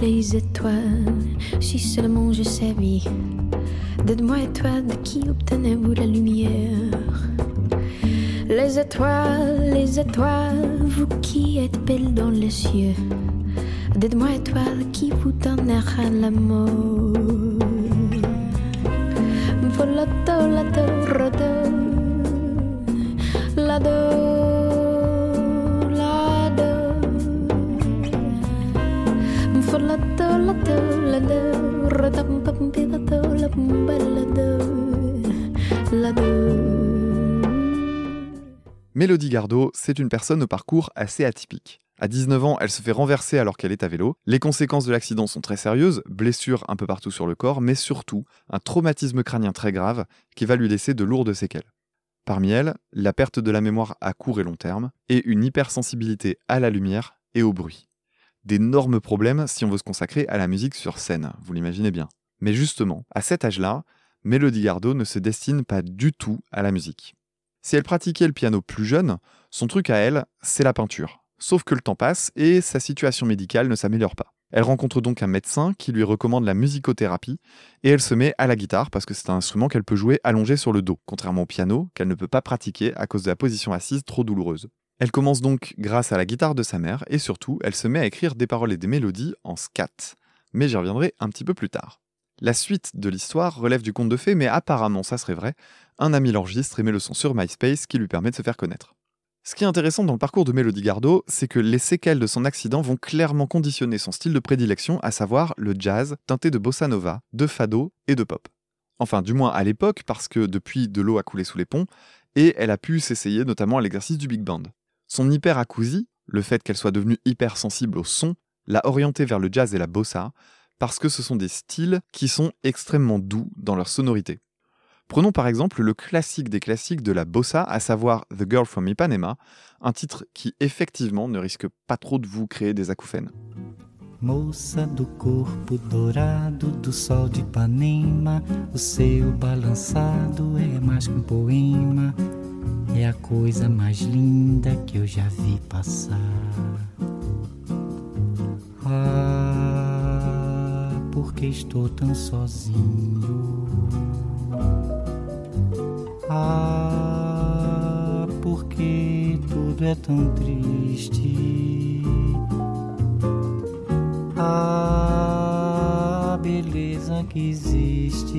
Les étoiles, si seulement je savais. Dites-moi, étoiles, de qui obtenez-vous la lumière ? Les étoiles, vous qui êtes belles dans les cieux. Dites-moi, étoiles, qui vous donnera l'amour ? Volato, lato, rado, lado. Mélodie Gardot, c'est une personne au parcours assez atypique. À 19 ans, elle se fait renverser alors qu'elle est à vélo. Les conséquences de l'accident sont très sérieuses, blessures un peu partout sur le corps, mais surtout un traumatisme crânien très grave qui va lui laisser de lourdes séquelles. Parmi elles, la perte de la mémoire à court et long terme et une hypersensibilité à la lumière et au bruit. D'énormes problèmes si on veut se consacrer à la musique sur scène, vous l'imaginez bien. Mais justement, à cet âge-là, Mélodie Gardot ne se destine pas du tout à la musique. Si elle pratiquait le piano plus jeune, son truc à elle, c'est la peinture. Sauf que le temps passe et sa situation médicale ne s'améliore pas. Elle rencontre donc un médecin qui lui recommande la musicothérapie et elle se met à la guitare parce que c'est un instrument qu'elle peut jouer allongée sur le dos, contrairement au piano qu'elle ne peut pas pratiquer à cause de la position assise trop douloureuse. Elle commence donc grâce à la guitare de sa mère, et surtout, elle se met à écrire des paroles et des mélodies en scat. Mais j'y reviendrai un petit peu plus tard. La suite de l'histoire relève du conte de fées, mais apparemment, ça serait vrai, un ami l'enregistre et met le son sur MySpace qui lui permet de se faire connaître. Ce qui est intéressant dans le parcours de Mélodie Gardot, c'est que les séquelles de son accident vont clairement conditionner son style de prédilection, à savoir le jazz, teinté de bossa nova, de fado et de pop. Enfin, du moins à l'époque, parce que depuis, de l'eau a coulé sous les ponts, et elle a pu s'essayer notamment à l'exercice du big band. Son hyperacousie, le fait qu'elle soit devenue hypersensible au son, l'a orientée vers le jazz et la bossa, parce que ce sont des styles qui sont extrêmement doux dans leur sonorité. Prenons par exemple le classique des classiques de la bossa, à savoir The Girl from Ipanema, un titre qui effectivement ne risque pas trop de vous créer des acouphènes. Moça do corpo dourado do sol de Ipanema, o seu balançado é mais que poema. É a coisa mais linda que eu já vi passar. Ah, porque estou tão sozinho. Ah, porque tudo é tão triste. Ah, beleza que existe.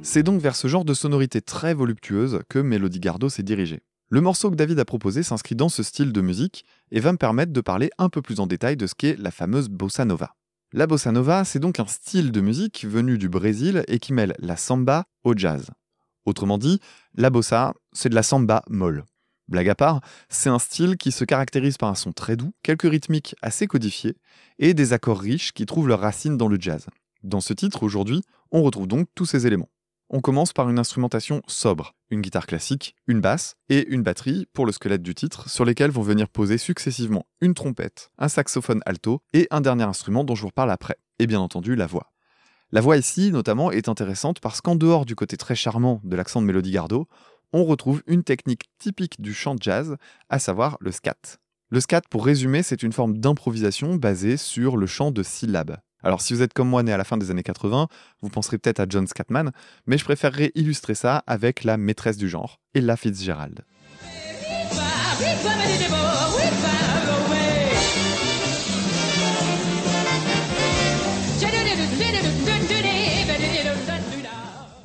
C'est donc vers ce genre de sonorité très voluptueuse que Mélodie Gardot s'est dirigée. Le morceau que David a proposé s'inscrit dans ce style de musique et va me permettre de parler un peu plus en détail de ce qu'est la fameuse bossa nova. La bossa nova, c'est donc un style de musique venu du Brésil et qui mêle la samba au jazz. Autrement dit, la bossa, c'est de la samba molle. Blague à part, c'est un style qui se caractérise par un son très doux, quelques rythmiques assez codifiées et des accords riches qui trouvent leurs racines dans le jazz. Dans ce titre, aujourd'hui, on retrouve donc tous ces éléments. On commence par une instrumentation sobre, une guitare classique, une basse et une batterie pour le squelette du titre, sur lesquels vont venir poser successivement une trompette, un saxophone alto et un dernier instrument dont je vous reparle après, et bien entendu la voix. La voix ici, notamment, est intéressante parce qu'en dehors du côté très charmant de l'accent de Mélodie Gardot, on retrouve une technique typique du chant jazz, à savoir le scat. Le scat, pour résumer, c'est une forme d'improvisation basée sur le chant de syllabes. Alors si vous êtes comme moi né à la fin des années 80, vous penserez peut-être à John Scatman, mais je préférerais illustrer ça avec la maîtresse du genre, Ella Fitzgerald.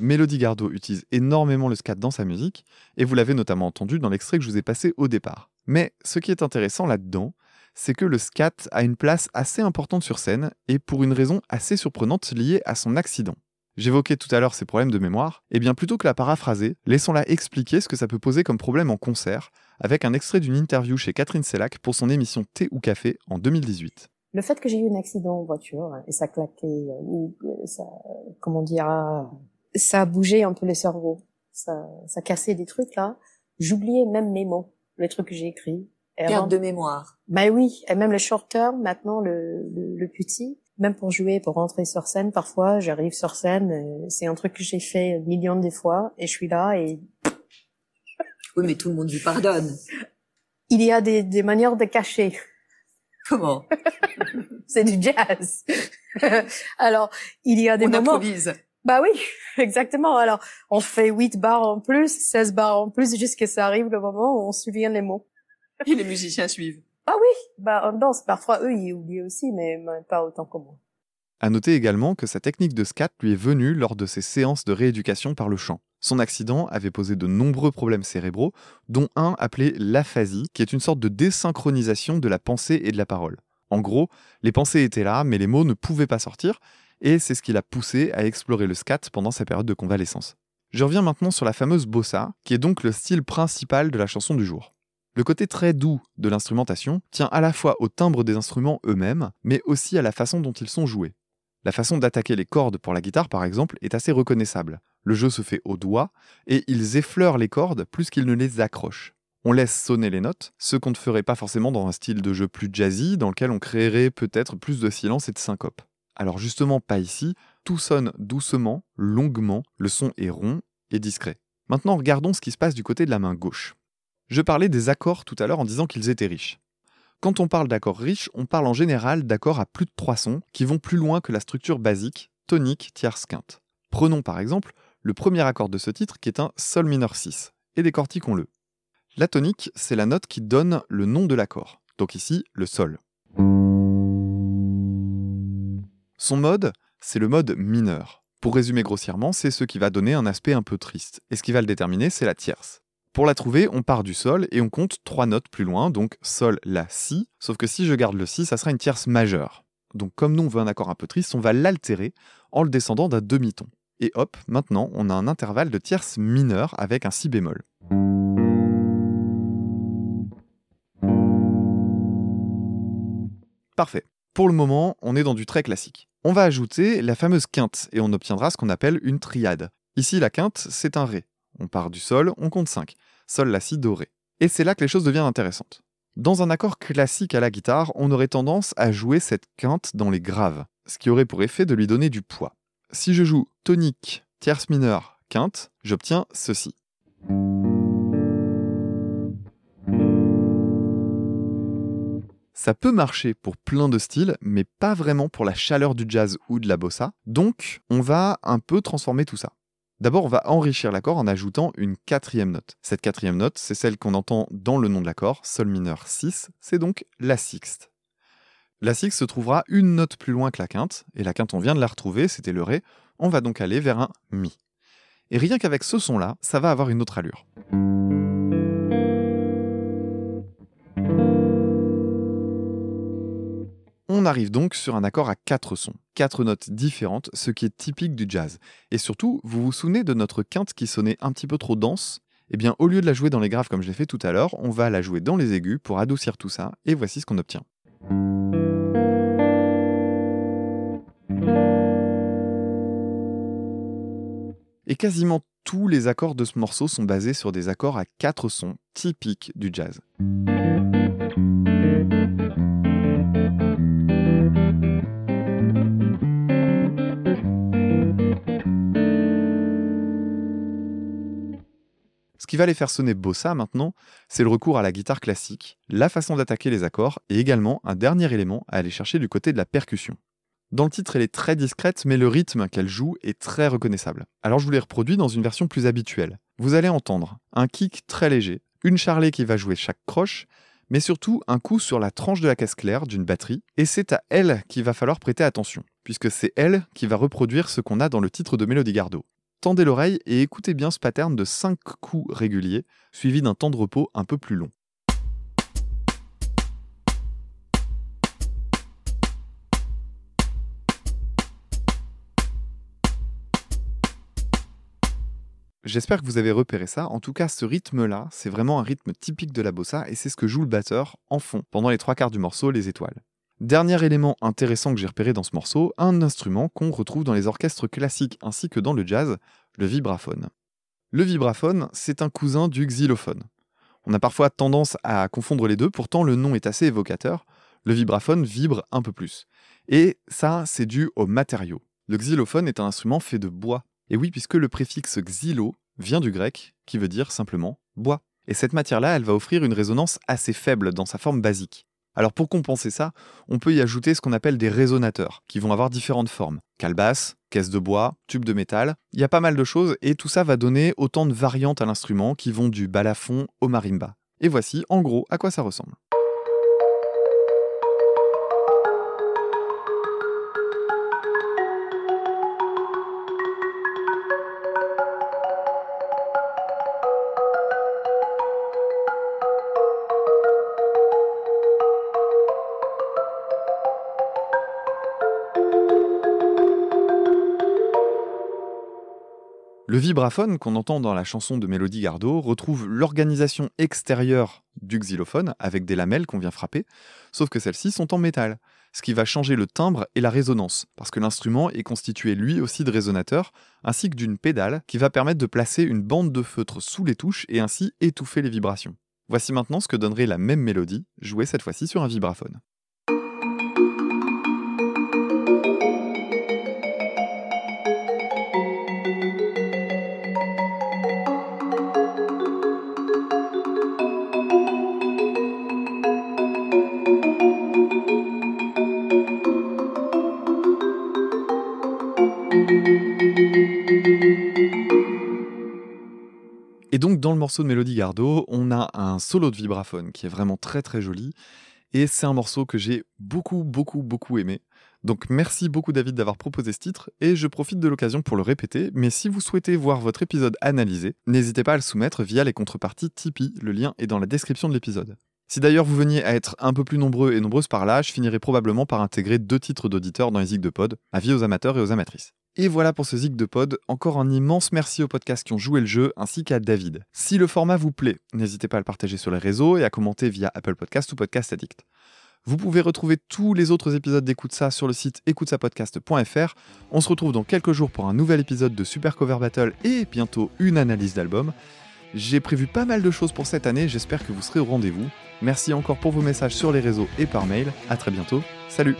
Mélodie Gardot utilise énormément le scat dans sa musique, et vous l'avez notamment entendu dans l'extrait que je vous ai passé au départ. Mais ce qui est intéressant là-dedans, c'est que le scat a une place assez importante sur scène et pour une raison assez surprenante liée à son accident. J'évoquais tout à l'heure ses problèmes de mémoire, et bien plutôt que la paraphraser, laissons-la expliquer ce que ça peut poser comme problème en concert avec un extrait d'une interview chez Catherine Sellac pour son émission Thé ou Café en 2018. le fait que j'ai eu un accident en voiture et ça claquait, ça, comment dire, ça bougeait un peu le cerveau, ça cassait des trucs là. J'oubliais même mes mots, les trucs que j'ai écrits. Perte de mémoire. Bah oui, et même le short term, maintenant le petit, même pour jouer, pour rentrer sur scène, parfois j'arrive sur scène, c'est un truc que j'ai fait millions de fois et je suis là et. Oui, mais tout le monde lui pardonne. Il y a des manières de cacher. Comment? C'est du jazz. Alors, il y a des moments. On improvise. Bah oui, exactement. Alors, on fait 8 bars en plus, 16 bars en plus, jusqu'à ce que ça arrive le moment où on se souvient les mots. Et les musiciens suivent. Ah oui, bah on danse. Parfois, eux, ils oublient aussi, mais pas autant que moi. À noter également que sa technique de scat lui est venue lors de ses séances de rééducation par le chant. Son accident avait posé de nombreux problèmes cérébraux, dont un appelé l'aphasie, qui est une sorte de désynchronisation de la pensée et de la parole. En gros, les pensées étaient là, mais les mots ne pouvaient pas sortir, et c'est ce qui l'a poussé à explorer le scat pendant sa période de convalescence. Je reviens maintenant sur la fameuse bossa, qui est donc le style principal de la chanson du jour. Le côté très doux de l'instrumentation tient à la fois au timbre des instruments eux-mêmes, mais aussi à la façon dont ils sont joués. La façon d'attaquer les cordes pour la guitare, par exemple, est assez reconnaissable. Le jeu se fait au doigt, et ils effleurent les cordes plus qu'ils ne les accrochent. On laisse sonner les notes, ce qu'on ne ferait pas forcément dans un style de jeu plus jazzy, dans lequel on créerait peut-être plus de silence et de syncope. Alors justement, pas ici, tout sonne doucement, longuement, le son est rond et discret. Maintenant, regardons ce qui se passe du côté de la main gauche. Je parlais des accords tout à l'heure en disant qu'ils étaient riches. Quand on parle d'accords riches, on parle en général d'accords à plus de 3 sons, qui vont plus loin que la structure basique, tonique, tierce, quinte. Prenons par exemple le premier accord de ce titre qui est un Sol mineur 6, et décortiquons-le. La tonique, c'est la note qui donne le nom de l'accord, donc ici le Sol. Son mode, c'est le mode mineur. Pour résumer grossièrement, c'est ce qui va donner un aspect un peu triste, et ce qui va le déterminer, c'est la tierce. Pour la trouver, on part du Sol et on compte 3 notes plus loin, donc Sol, La, Si, sauf que si je garde le Si, ça sera une tierce majeure. Donc comme nous on veut un accord un peu triste, on va l'altérer en le descendant d'un demi-ton. Et hop, maintenant on a un intervalle de tierce mineure avec un Si bémol. Parfait. Pour le moment, on est dans du très classique. On va ajouter la fameuse quinte et on obtiendra ce qu'on appelle une triade. Ici, la quinte, c'est un Ré. On part du Sol, on compte 5. Sol, La, Si, Do, Ré. Et c'est là que les choses deviennent intéressantes. Dans un accord classique à la guitare, on aurait tendance à jouer cette quinte dans les graves, ce qui aurait pour effet de lui donner du poids. Si je joue tonique, tierce mineure, quinte, j'obtiens ceci. Ça peut marcher pour plein de styles, mais pas vraiment pour la chaleur du jazz ou de la bossa, donc on va un peu transformer tout ça. D'abord, on va enrichir l'accord en ajoutant une 4e note. Cette 4e note, c'est celle qu'on entend dans le nom de l'accord, Sol mineur 6, c'est donc la sixte. La sixte se trouvera une note plus loin que la quinte, et la quinte, on vient de la retrouver, c'était le Ré, on va donc aller vers un Mi. Et rien qu'avec ce son-là, ça va avoir une autre allure. On arrive donc sur un accord à 4 sons, 4 notes différentes, ce qui est typique du jazz. Et surtout, vous vous souvenez de notre quinte qui sonnait un petit peu trop dense? Eh bien, au lieu de la jouer dans les graves comme je l'ai fait tout à l'heure, on va la jouer dans les aigus pour adoucir tout ça, et voici ce qu'on obtient. Et quasiment tous les accords de ce morceau sont basés sur des accords à 4 sons, typiques du jazz. Ce qui va les faire sonner bossa maintenant, c'est le recours à la guitare classique, la façon d'attaquer les accords et également un dernier élément à aller chercher du côté de la percussion. Dans le titre, elle est très discrète, mais le rythme qu'elle joue est très reconnaissable. Alors je vous l'ai reproduit dans une version plus habituelle. Vous allez entendre un kick très léger, une charlée qui va jouer chaque croche, mais surtout un coup sur la tranche de la caisse claire d'une batterie, et c'est à elle qu'il va falloir prêter attention, puisque c'est elle qui va reproduire ce qu'on a dans le titre de Mélodie Gardot. Tendez l'oreille et écoutez bien ce pattern de 5 coups réguliers, suivi d'un temps de repos un peu plus long. J'espère que vous avez repéré ça, en tout cas ce rythme-là, c'est vraiment un rythme typique de la bossa et c'est ce que joue le batteur en fond, pendant les 3 quarts du morceau, les étoiles. Dernier élément intéressant que j'ai repéré dans ce morceau, un instrument qu'on retrouve dans les orchestres classiques ainsi que dans le jazz, le vibraphone. Le vibraphone, c'est un cousin du xylophone. On a parfois tendance à confondre les deux, pourtant le nom est assez évocateur. Le vibraphone vibre un peu plus. Et ça, c'est dû aux matériaux. Le xylophone est un instrument fait de bois. Et oui, puisque le préfixe xylo vient du grec, qui veut dire simplement bois. Et cette matière-là, elle va offrir une résonance assez faible dans sa forme basique. Alors pour compenser ça, on peut y ajouter ce qu'on appelle des résonateurs, qui vont avoir différentes formes. Calebasse, caisse de bois, tube de métal, il y a pas mal de choses, et tout ça va donner autant de variantes à l'instrument qui vont du balafon au marimba. Et voici en gros à quoi ça ressemble. Le vibraphone qu'on entend dans la chanson de Mélodie Gardot retrouve l'organisation extérieure du xylophone avec des lamelles qu'on vient frapper, sauf que celles-ci sont en métal, ce qui va changer le timbre et la résonance, parce que l'instrument est constitué lui aussi de résonateurs, ainsi que d'une pédale qui va permettre de placer une bande de feutre sous les touches et ainsi étouffer les vibrations. Voici maintenant ce que donnerait la même mélodie, jouée cette fois-ci sur un vibraphone. Et donc dans le morceau de Mélodie Gardot, on a un solo de vibraphone qui est vraiment très très joli et c'est un morceau que j'ai beaucoup aimé. Donc merci beaucoup David d'avoir proposé ce titre et je profite de l'occasion pour le répéter, mais si vous souhaitez voir votre épisode analysé, n'hésitez pas à le soumettre via les contreparties Tipeee, le lien est dans la description de l'épisode. Si d'ailleurs vous veniez à être un peu plus nombreux et nombreuses par là, je finirai probablement par intégrer 2 titres d'auditeurs dans les Zig de Pod, avis aux amateurs et aux amatrices. Et voilà pour ce Zig de Pod, encore un immense merci aux podcasts qui ont joué le jeu, ainsi qu'à David. Si le format vous plaît, n'hésitez pas à le partager sur les réseaux et à commenter via Apple Podcasts ou Podcast Addict. Vous pouvez retrouver tous les autres épisodes d'Écoute Ça sur le site écoutesapodcast.fr. On se retrouve dans quelques jours pour un nouvel épisode de Super Cover Battle et bientôt une analyse d'album. J'ai prévu pas mal de choses pour cette année, j'espère que vous serez au rendez-vous. Merci encore pour vos messages sur les réseaux et par mail, à très bientôt, salut!